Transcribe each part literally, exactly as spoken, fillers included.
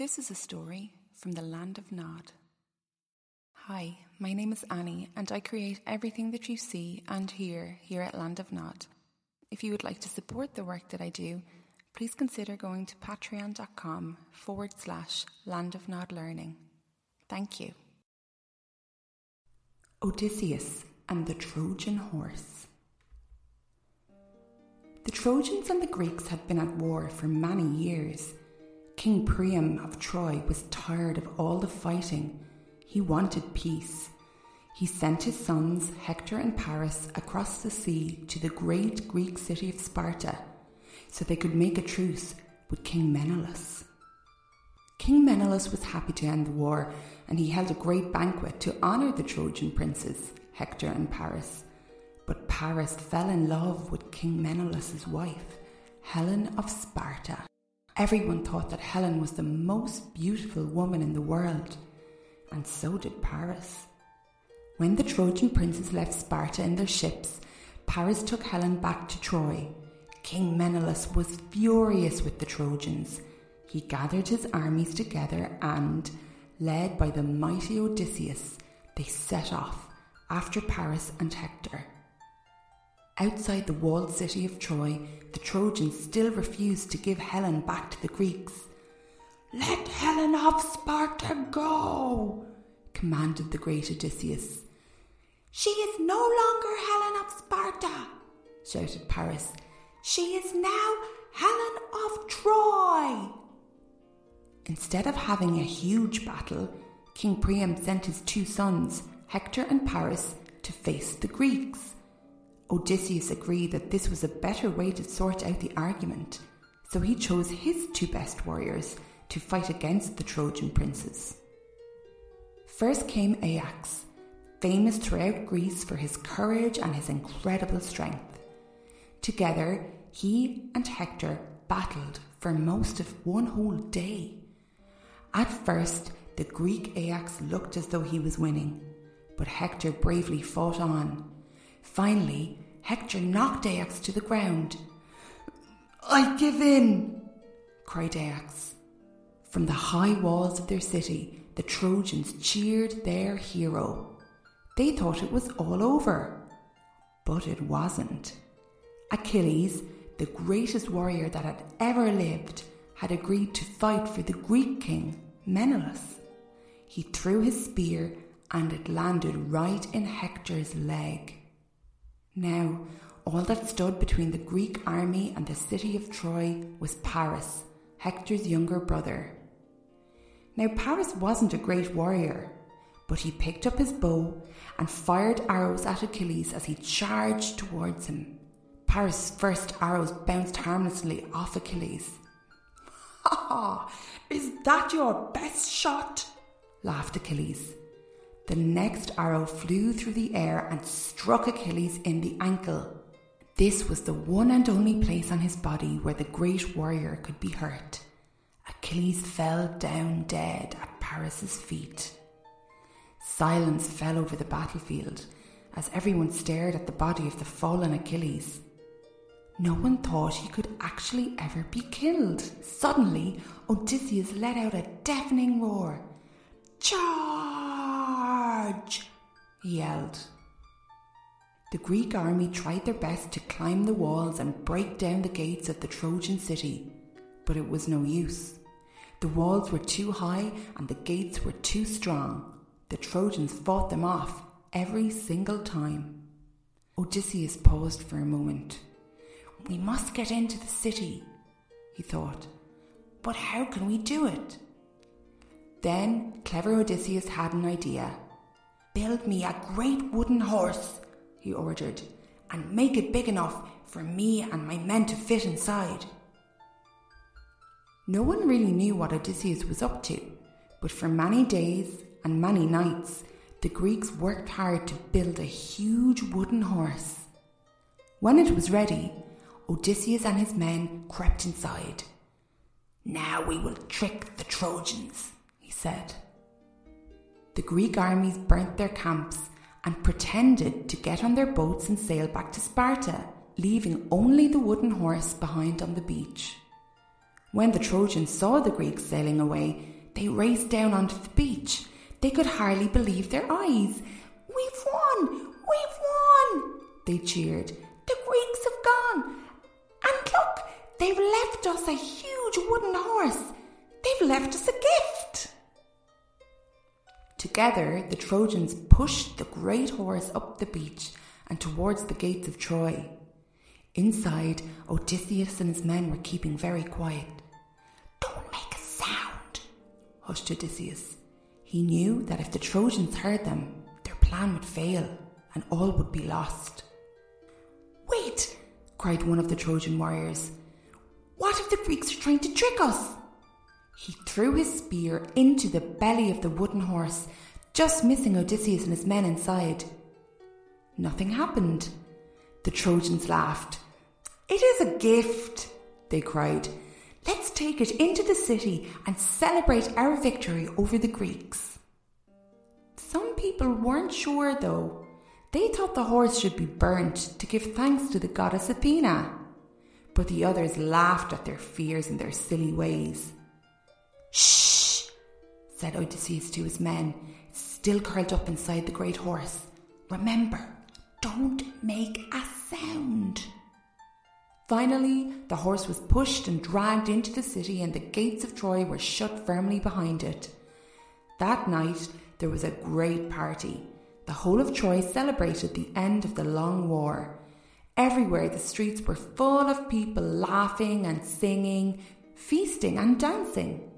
This is a story from the Land of Nod. Hi, my name is Annie, and I create everything that you see and hear here at Land of Nod. If you would like to support the work that I do, please consider going to patreon.com forward slash Land of Nod Learning. Thank you. Odysseus and the Trojan Horse. The Trojans and the Greeks had been at war for many years. King Priam of Troy was tired of all the fighting. He wanted peace. He sent his sons, Hector and Paris, across the sea to the great Greek city of Sparta so they could make a truce with King Menelaus. King Menelaus was happy to end the war, and he held a great banquet to honour the Trojan princes, Hector and Paris. But Paris fell in love with King Menelaus' wife, Helen of Sparta. Everyone thought that Helen was the most beautiful woman in the world, and so did Paris. When the Trojan princes left Sparta in their ships, Paris took Helen back to Troy. King Menelaus was furious with the Trojans. He gathered his armies together and, led by the mighty Odysseus, they set off after Paris and Hector. Outside the walled city of Troy, the Trojans still refused to give Helen back to the Greeks. "Let Helen of Sparta go," commanded the great Odysseus. "She is no longer Helen of Sparta," shouted Paris. "She is now Helen of Troy." Instead of having a huge battle, King Priam sent his two sons, Hector and Paris, to face the Greeks. Odysseus agreed that this was a better way to sort out the argument, so he chose his two best warriors to fight against the Trojan princes. First came Ajax, famous throughout Greece for his courage and his incredible strength. Together, he and Hector battled for most of one whole day. At first, the Greek Ajax looked as though he was winning, but Hector bravely fought on. Finally, Hector knocked Ajax to the ground. "I give in," cried Ajax. From the high walls of their city, the Trojans cheered their hero. They thought it was all over, but it wasn't. Achilles, the greatest warrior that had ever lived, had agreed to fight for the Greek king, Menelaus. He threw his spear and it landed right in Hector's leg. Now, all that stood between the Greek army and the city of Troy was Paris, Hector's younger brother. Now, Paris wasn't a great warrior, but he picked up his bow and fired arrows at Achilles as he charged towards him. Paris' first arrows bounced harmlessly off Achilles. "Ha ha! Is that your best shot?" laughed Achilles. The next arrow flew through the air and struck Achilles in the ankle. This was the one and only place on his body where the great warrior could be hurt. Achilles fell down dead at Paris' feet. Silence fell over the battlefield as everyone stared at the body of the fallen Achilles. No one thought he could actually ever be killed. Suddenly, Odysseus let out a deafening roar. "Charge!" he yelled. The Greek army tried their best to climb the walls and break down the gates of the Trojan city, but it was no use. The walls were too high and the gates were too strong. The Trojans fought them off every single time. Odysseus paused for a moment. "We must get into the city," he thought, "but how can we do it?" Then clever Odysseus had an idea. "Build me a great wooden horse," he ordered, "and make it big enough for me and my men to fit inside." No one really knew what Odysseus was up to, but for many days and many nights, the Greeks worked hard to build a huge wooden horse. When it was ready, Odysseus and his men crept inside. "Now we will trick the Trojans," he said. The Greek armies burnt their camps and pretended to get on their boats and sail back to Sparta, leaving only the wooden horse behind on the beach. When the Trojans saw the Greeks sailing away, they raced down onto the beach. They could hardly believe their eyes. "We've won! We've won!" they cheered. "The Greeks have gone! And look, they've left us a huge wooden horse. They've left us a gift." Together, the Trojans pushed the great horse up the beach and towards the gates of Troy. Inside, Odysseus and his men were keeping very quiet. "Don't make a sound," hushed Odysseus. He knew that if the Trojans heard them, their plan would fail and all would be lost. "Wait," cried one of the Trojan warriors. "What if the Greeks are trying to trick us?" He threw his spear into the belly of the wooden horse, just missing Odysseus and his men inside. Nothing happened. The Trojans laughed. "It is a gift," they cried. "Let's take it into the city and celebrate our victory over the Greeks." Some people weren't sure, though. They thought the horse should be burnt to give thanks to the goddess Athena. But the others laughed at their fears and their silly ways. "Shh," said Odysseus to his men, still curled up inside the great horse. "Remember, don't make a sound." Finally, the horse was pushed and dragged into the city, and the gates of Troy were shut firmly behind it. That night, there was a great party. The whole of Troy celebrated the end of the long war. Everywhere the streets were full of people laughing and singing, feasting and dancing.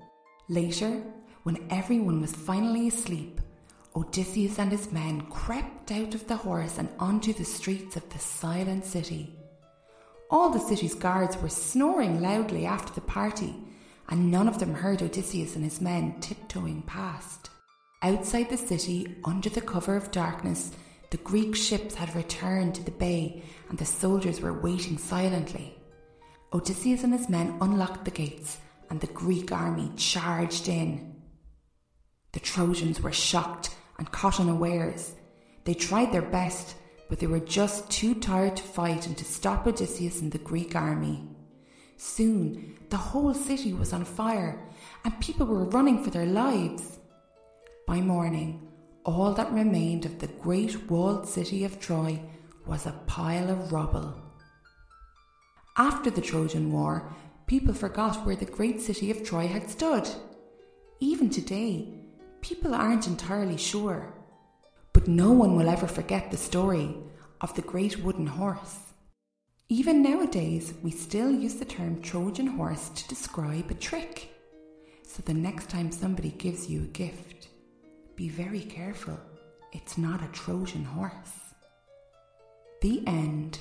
Later, when everyone was finally asleep, Odysseus and his men crept out of the horse and onto the streets of the silent city. All the city's guards were snoring loudly after the party, and none of them heard Odysseus and his men tiptoeing past. Outside the city, under the cover of darkness, the Greek ships had returned to the bay, and the soldiers were waiting silently. Odysseus and his men unlocked the gates, and the Greek army charged in. The Trojans were shocked and caught unawares. They tried their best, but they were just too tired to fight and to stop Odysseus and the Greek army. Soon, the whole city was on fire, and people were running for their lives. By morning, all that remained of the great walled city of Troy was a pile of rubble. After the Trojan War, people forgot where the great city of Troy had stood. Even today, people aren't entirely sure. But no one will ever forget the story of the great wooden horse. Even nowadays, we still use the term Trojan horse to describe a trick. So the next time somebody gives you a gift, be very careful. It's not a Trojan horse. The end.